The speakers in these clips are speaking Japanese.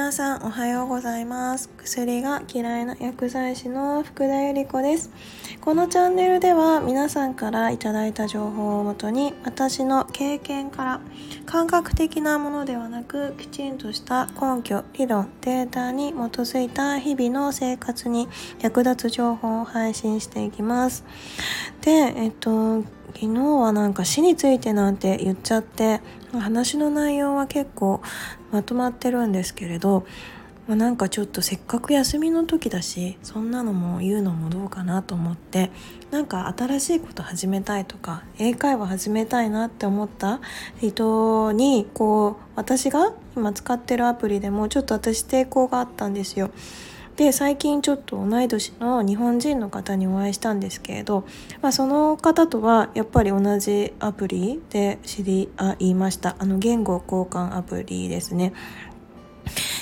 皆さんおはようございます。薬が嫌いな薬剤師の福田由里子です。このチャンネルでは皆さんからいただいた情報をもとに、私の経験から感覚的なものではなく、きちんとした根拠、理論、データに基づいた日々の生活に役立つ情報を配信していきます。で、昨日はなんか死についてなんて言っちゃって、話の内容は結構まとまってるんですけれど、なんかちょっとせっかく休みの時だし、そんなのも言うのもどうかなと思って、なんか新しいこと始めたいとか英会話始めたいなって思った人に、こう私が今使ってるアプリでもちょっと私抵抗があったんですよ。で、最近ちょっと同い年の日本人の方にお会いしたんですけれど、その方とはやっぱり同じアプリで知り合いました。言語交換アプリですね。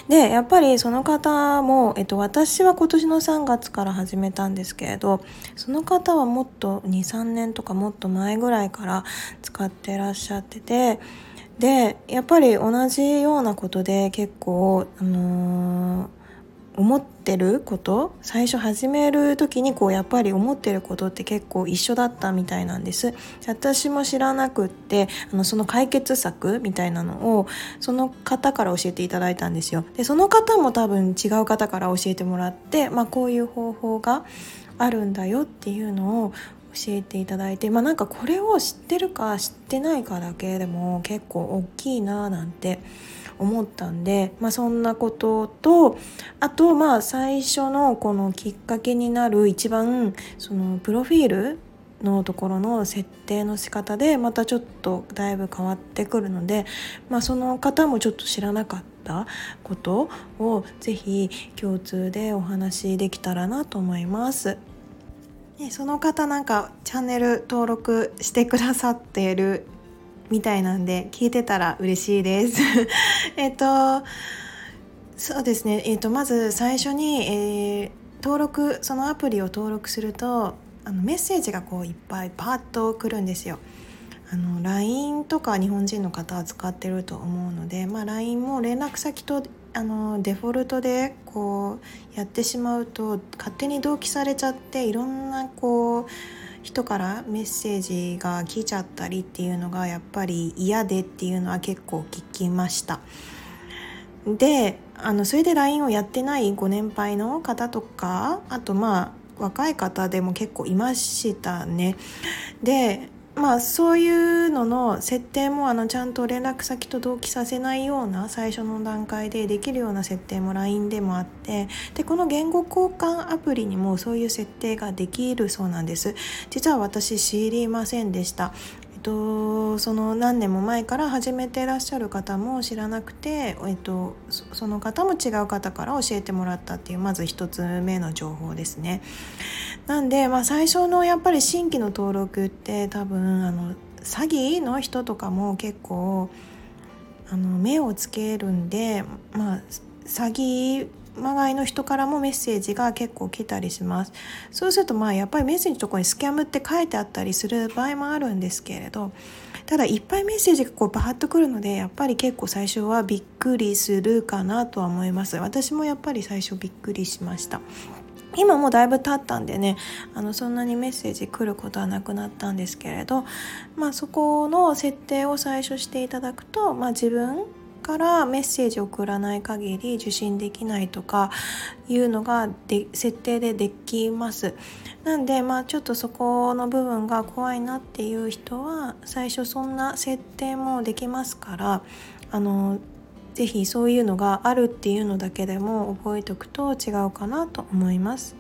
で、やっぱりその方も、私は今年の3月から始めたんですけれど、その方はもっと 2,3 年とかもっと前ぐらいから使ってらっしゃってて、でやっぱり同じようなことで結構思ってること、最初始める時にこうやっぱり思ってることって結構一緒だったみたいなんです。私も知らなくって、その解決策みたいなのをその方から教えていただいたんですよ。でその方も多分違う方から教えてもらって、こういう方法があるんだよっていうのを教えていただいて、なんかこれを知ってるか知ってないかだけでも結構大きいななんて思ったんで、そんなことと、あと最初のこのきっかけになる一番そのプロフィールのところの設定の仕方でまたちょっとだいぶ変わってくるので、その方もちょっと知らなかったことをぜひ共通でお話できたらなと思います。その方なんかチャンネル登録してくださっているみたいなんで、聞いてたら嬉しいですそうですね、まず最初に、登録、そのアプリを登録するとメッセージがこういっぱいパーッと来るんですよ。LINE とか日本人の方は使ってると思うので、LINE も連絡先とデフォルトでこうやってしまうと勝手に同期されちゃって、いろんなこう人からメッセージが来ちゃったりっていうのがやっぱり嫌でっていうのは結構聞きました。でそれで LINE をやってないご年配の方とか、あと若い方でも結構いましたね。でそういうのの設定もちゃんと連絡先と同期させないような、最初の段階でできるような設定も LINE でもあって、でこの言語交換アプリにもそういう設定ができるそうなんです。実は私知りませんでした。その何年も前から始めてらっしゃる方も知らなくて、その方も違う方から教えてもらったっていう、まず一つ目の情報ですね。なんで、最初のやっぱり新規の登録って多分詐欺の人とかも結構目をつけるんで、詐欺まがいの人からもメッセージが結構来たりします。そうするとやっぱりメッセージのところにスキャムって書いてあったりする場合もあるんですけれど、ただいっぱいメッセージがこうバーッとくるので、やっぱり結構最初はびっくりするかなとは思います。私もやっぱり最初びっくりしました。今もうだいぶ経ったんでね、そんなにメッセージ来ることはなくなったんですけれど、そこの設定を最初していただくと、自分からメッセージを送らない限り受信できないとかいうのが設定でできます。なんでちょっとそこの部分が怖いなっていう人は最初そんな設定もできますから、ぜひそういうのがあるっていうのだけでも覚えておくと違うかなと思います。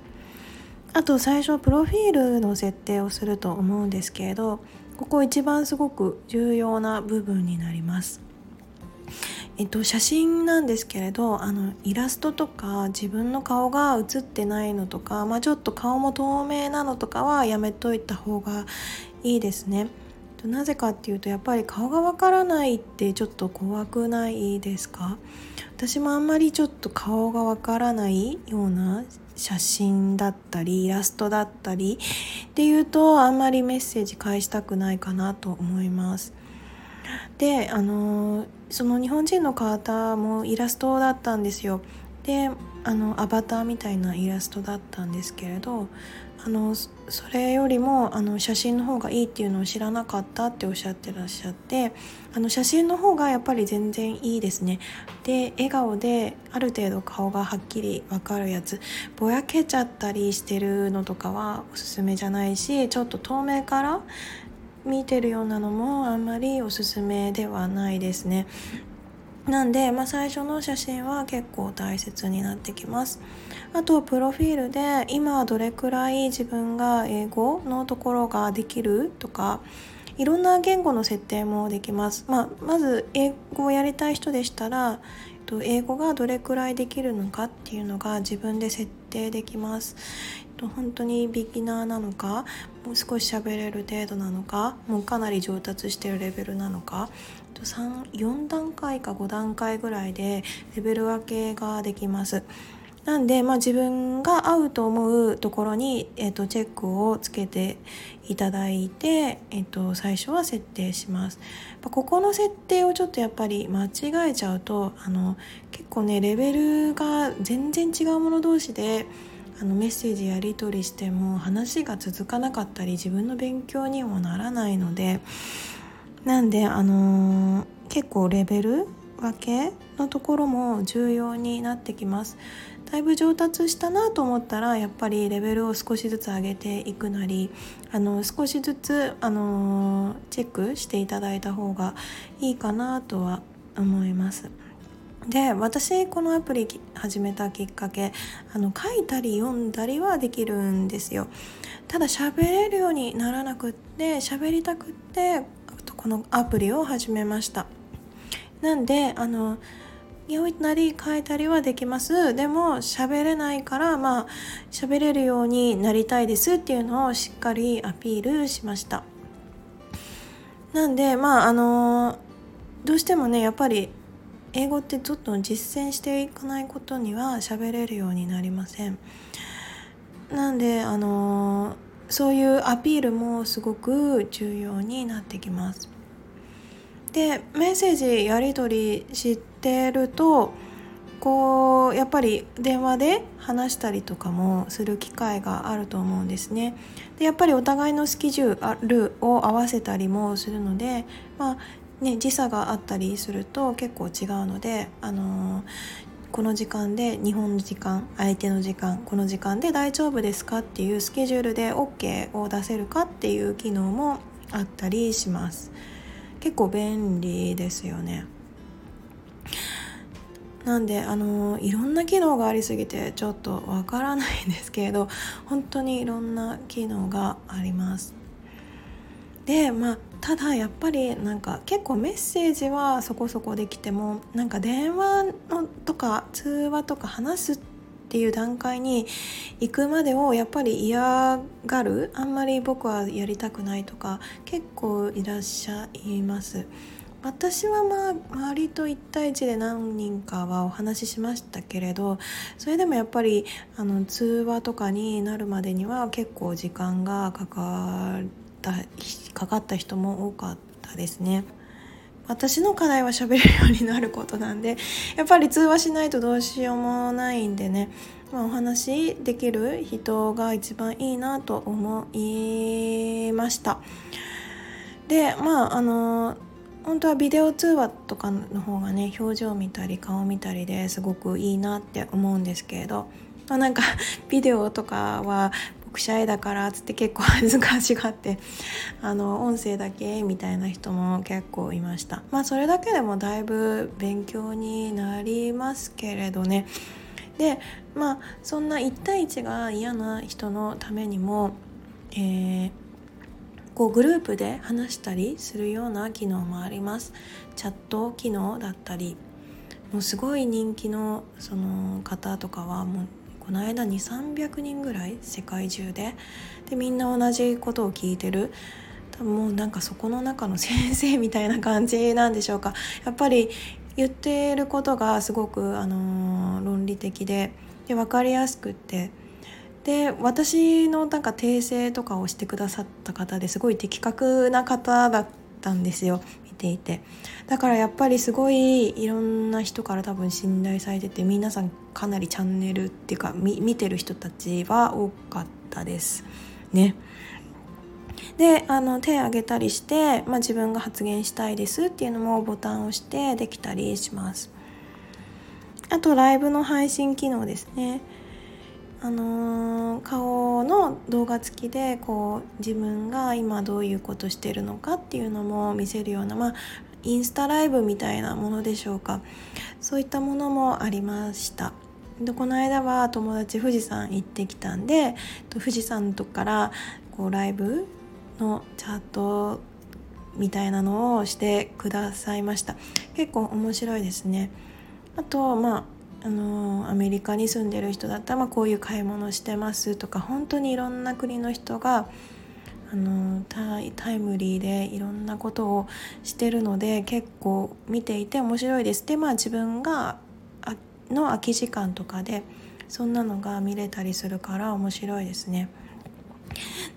あと最初プロフィールの設定をすると思うんですけれど、ここ一番すごく重要な部分になります。写真なんですけれど、イラストとか自分の顔が写ってないのとか、ちょっと顔も透明なのとかはやめといた方がいいですね。なぜかっていうと、やっぱり顔がわからないってちょっと怖くないですか？私もあんまりちょっと顔がわからないような写真だったりイラストだったりっていうと、あんまりメッセージ返したくないかなと思います。で、その日本人の方もイラストだったんですよ。で、アバターみたいなイラストだったんですけれど、それよりも写真の方がいいっていうのを知らなかったっておっしゃってらっしゃって、写真の方がやっぱり全然いいですね。で、笑顔である程度顔がはっきり分かるやつ、ぼやけちゃったりしてるのとかはおすすめじゃないし、ちょっと遠目から見てるようなのもあんまりおすすめではないですね。なんで、最初の写真は結構大切になってきます。あと、プロフィールで今どれくらい自分が英語のところができるとか、いろんな言語の設定もできます。まず英語をやりたい人でしたら、英語がどれくらいできるのかっていうのが自分で設定できます。本当にビギナーなのか、もう少し喋れる程度なのか、もうかなり上達しているレベルなのか、4段階か5段階ぐらいでレベル分けができます。なんで、自分が合うと思うところに、チェックをつけていただいて、最初は設定します。ここの設定をちょっとやっぱり間違えちゃうと、結構ね、レベルが全然違うもの同士でメッセージやり取りしても話が続かなかったり、自分の勉強にもならないので、なんで結構レベル分けのところも重要になってきます。だいぶ上達したなと思ったら、やっぱりレベルを少しずつ上げていくなり、少しずつチェックしていただいた方がいいかなとは思います。で、私このアプリ始めたきっかけ、書いたり読んだりはできるんですよ。ただ喋れるようにならなくって、喋りたくってこのアプリを始めました。なんで読んだり書いたりはできます。でも喋れないから喋れるようになりたいですっていうのをしっかりアピールしました。なんでどうしてもね、やっぱり英語ってちょっと実践していかないことには喋れるようになりません。なんでそういうアピールもすごく重要になってきます。で、メッセージやり取りしてると、やっぱり電話で話したりとかもする機会があると思うんですね。で、やっぱりお互いのスケジュールを合わせたりもするので、時差があったりすると結構違うので、この時間で日本の時間、相手の時間、この時間で大丈夫ですかっていうスケジュールで OK を出せるかっていう機能もあったりします。結構便利ですよね。なんでいろんな機能がありすぎてちょっとわからないんですけれど、本当にいろんな機能があります。で、ただやっぱり結構メッセージはそこそこできても、電話とか通話とか話すっていう段階に行くまでをやっぱり嫌がる、あんまり僕はやりたくないとか結構いらっしゃいます。私は周りと1対1で何人かはお話ししましたけれど、それでもやっぱり通話とかになるまでには結構時間がかかった人も多かったですね。私の課題は喋れるようになることなんで、やっぱり通話しないとどうしようもないんでね、お話できる人が一番いいなと思いました。で、本当はビデオ通話とかの方がね、表情見たり顔見たりですごくいいなって思うんですけれど、ビデオとかは僕シャイだからつって結構恥ずかしがって、音声だけみたいな人も結構いました。それだけでもだいぶ勉強になりますけれどね。で、そんな1対1が嫌な人のためにも、グループで話したりするような機能もあります。チャット機能だったり、もうすごい人気のその方とかはもうこの間200-300人ぐらい世界中でみんな同じことを聞いてる、もうそこの中の先生みたいな感じなんでしょうか。やっぱり言ってることがすごく、論理的で分かりやすくって、で私の訂正とかをしてくださった方ですごい的確な方だったんですよ。っていて、だからやっぱりすごいいろんな人から多分信頼されてて、皆さんかなりチャンネルっていうか見てる人たちは多かったですね。で手を挙げたりして、自分が発言したいですっていうのもボタンを押してできたりします。あとライブの配信機能ですね。顔の動画付きでこう自分が今どういうことしてるのかっていうのも見せるような、インスタライブみたいなものでしょうか。そういったものもありました。でこの間は友達富士山行ってきたんで、富士山のとこからこうライブのチャートみたいなのをしてくださいました。結構面白いですね。あとアメリカに住んでる人だったら、こういう買い物してますとか、本当にいろんな国の人がタイムリーでいろんなことをしてるので、結構見ていて面白いです。で自分がの空き時間とかでそんなのが見れたりするから面白いですね。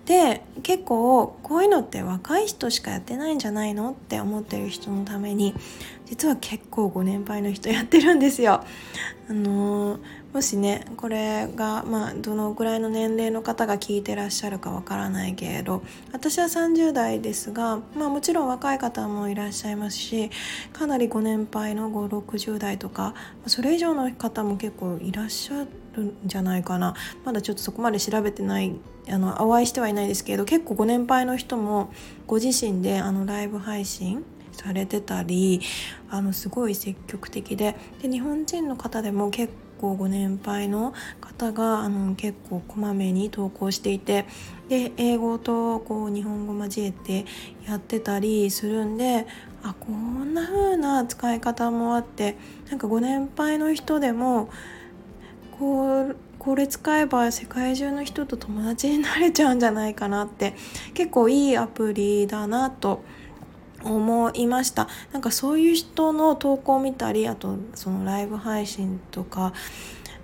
で結構こういうのって若い人しかやってないんじゃないのって思ってる人のために、実は結構ご年配の人やってるんですよ。もしねこれが、どのぐらいの年齢の方が聞いてらっしゃるかわからないけど、私は30代ですが、もちろん若い方もいらっしゃいますし、かなりご年配の5、60代とかそれ以上の方も結構いらっしゃるんじゃないかな。まだちょっとそこまで調べてない、お会いしてはいないですけど、結構ご年配の人もご自身でライブ配信されてたり、すごい積極的で、日本人の方でも結構ご年配の方が結構こまめに投稿していて、で英語とこう日本語交えてやってたりするんで、こんな風な使い方もあって、ご年配の人でもこれ使えば世界中の人と友達になれちゃうんじゃないかなって、結構いいアプリだなと思いました。そういう人の投稿を見たり、あとそのライブ配信とか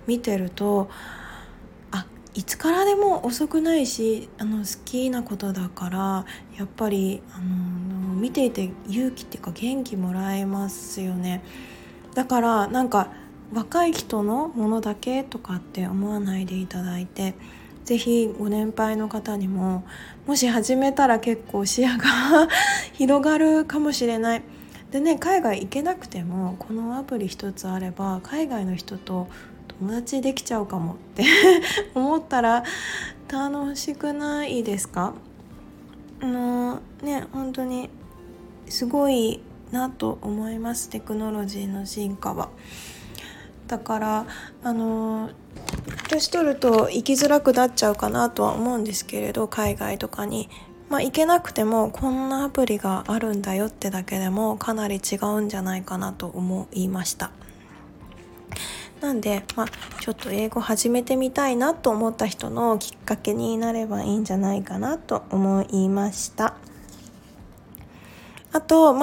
見てると、いつからでも遅くないし、好きなことだからやっぱり見ていて勇気っていうか元気もらえますよね。だから若い人のものだけとかって思わないでいただいて、ぜひご年配の方にも、もし始めたら結構視野が広がるかもしれない。でね、海外行けなくてもこのアプリ一つあれば海外の人と友達できちゃうかもって思ったら楽しくないですか？本当にすごいなと思います、テクノロジーの進化は。だから年取ると行きづらくなっちゃうかなとは思うんですけれど、海外とかに、行けなくてもこんなアプリがあるんだよってだけでもかなり違うんじゃないかなと思いました。なんで、ちょっと英語始めてみたいなと思った人のきっかけになればいいんじゃないかなと思いました。あと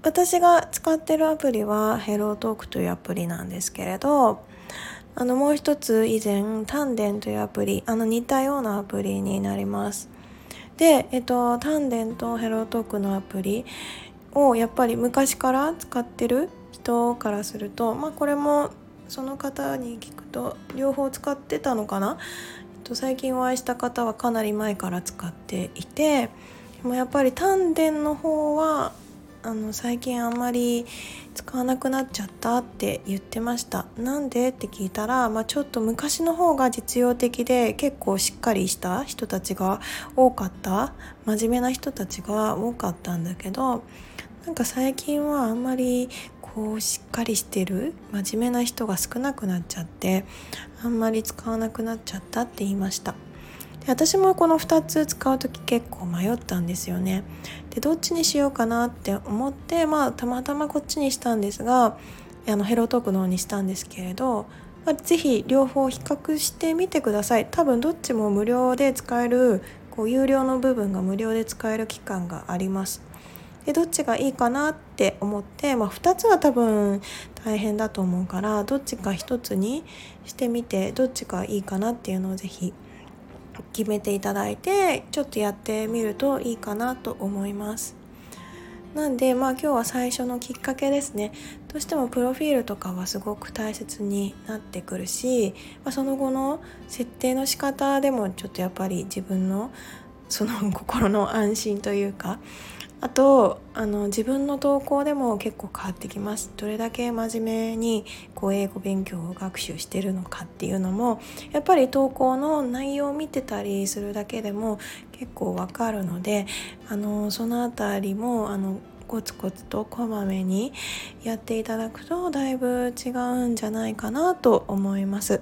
私が使ってるアプリは HelloTalk というアプリなんですけれど、もう一つ以前Tandemというアプリ、似たようなアプリになります。で、Tandemと HelloTalk のアプリをやっぱり昔から使ってる人からすると、これもその方に聞くと両方使ってたのかな、最近お会いした方はかなり前から使っていて、でもやっぱりTandemの方は最近あんまり使わなくなっちゃったって言ってました。なんでって聞いたら、ちょっと昔の方が実用的で結構しっかりした人たちが多かった、真面目な人たちが多かったんだけど、最近はあんまりしっかりしてる真面目な人が少なくなっちゃって、あんまり使わなくなっちゃったって言いました。私もこの2つ使うとき結構迷ったんですよね。でどっちにしようかなって思って、たまたまこっちにしたんですが、ヘロトークの方にしたんですけれど、ぜひ両方比較してみてください。多分どっちも無料で使える、有料の部分が無料で使える期間があります。でどっちがいいかなって思って、2つは多分大変だと思うから、どっちか1つにしてみて、どっちがいいかなっていうのをぜひ決めていただいて、ちょっとやってみるといいかなと思います。なんで今日は最初のきっかけですね。どうしてもプロフィールとかはすごく大切になってくるし、その後の設定の仕方でもちょっとやっぱり自分のその心の安心というか、あと自分の投稿でも結構変わってきます。どれだけ真面目に英語勉強を学習してるのかっていうのもやっぱり投稿の内容を見てたりするだけでも結構わかるので、そのあたりもコツコツとこまめにやっていただくとだいぶ違うんじゃないかなと思います。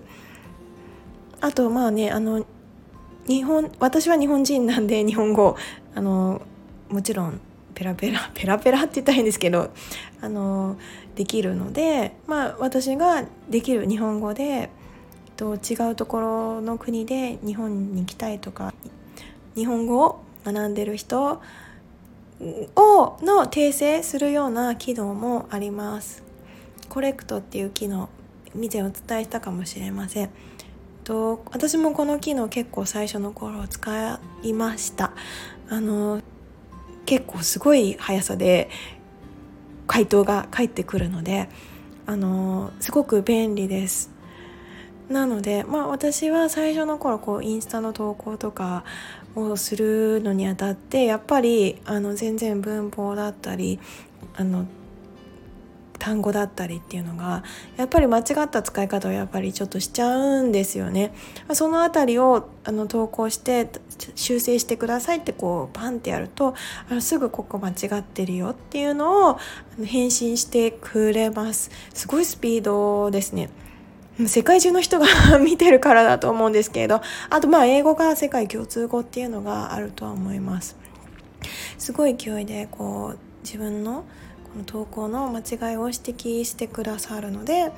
あと私は日本人なんで日本語もちろんペラペラって言ったらいいんですけどできるので、私ができる日本語で、違うところの国で日本に来たいとか日本語を学んでる人の訂正するような機能もあります。コレクトっていう機能、以前お伝えしたかもしれません。私もこの機能結構最初の頃使いました。結構すごい速さで回答が返ってくるので、すごく便利です。なので、私は最初の頃インスタの投稿とかをするのにあたってやっぱり全然文法だったり単語だったりっていうのがやっぱり間違った使い方をやっぱりちょっとしちゃうんですよね。そのあたりを投稿して修正してくださいってパンってやるとすぐここ間違ってるよっていうのを返信してくれます。すごいスピードですね。世界中の人が見てるからだと思うんですけれど、あと英語が世界共通語っていうのがあるとは思います。すごい勢いで自分の投稿の間違いを指摘してくださるので、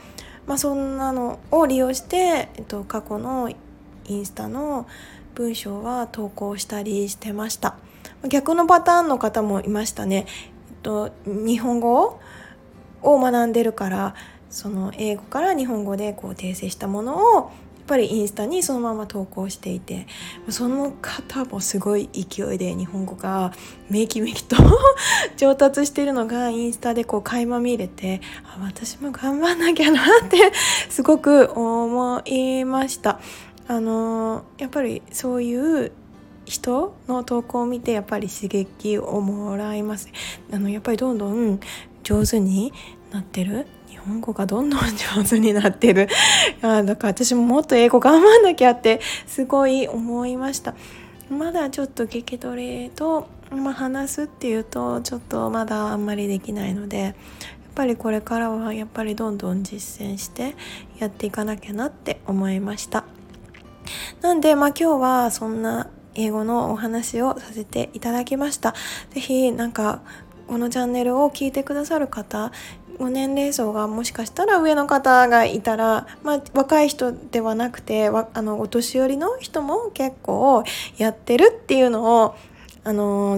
そんなのを利用して、過去のインスタの文章は投稿したりしてました。逆のパターンの方もいましたね。日本語を学んでるからその英語から日本語で訂正したものをやっぱりインスタにそのまま投稿していて、その方もすごい勢いで日本語がめきめきと上達しているのがインスタで垣間見れて、私も頑張んなきゃなってすごく思いました。やっぱりそういう人の投稿を見てやっぱり刺激をもらいます。やっぱりどんどん上手になってる、日本語がどんどん上手になってるだから私ももっと英語頑張んなきゃってすごい思いました。まだちょっと聞き取りと、話すっていうとちょっとまだあんまりできないので、やっぱりこれからはやっぱりどんどん実践してやっていかなきゃなって思いました。なんで今日はそんな英語のお話をさせていただきました。ぜひこのチャンネルを聞いてくださる方、ご年齢層がもしかしたら上の方がいたら、若い人ではなくてお年寄りの人も結構やってるっていうのを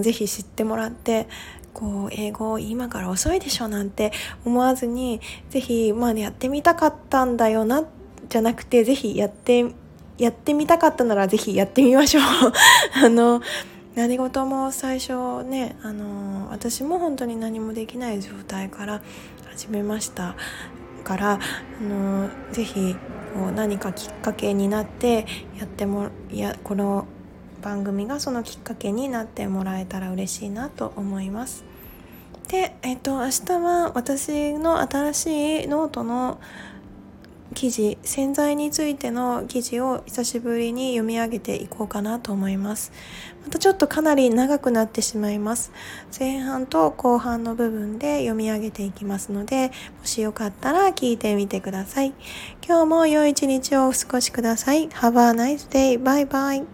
ぜひ知ってもらって、英語今から遅いでしょなんて思わずに、ぜひやってみたかったんだよなじゃなくて、ぜひやってみたかったならぜひやってみましょう何事も最初ね、私も本当に何もできない状態から始めましたから、ぜひ何かきっかけになってこの番組がそのきっかけになってもらえたら嬉しいなと思います。で、明日は私の新しいノートの記事、洗剤についての記事を久しぶりに読み上げていこうかなと思います。またちょっとかなり長くなってしまいます。前半と後半の部分で読み上げていきますので、もしよかったら聞いてみてください。今日も良い一日をお過ごしください。 Have a nice day. Bye bye.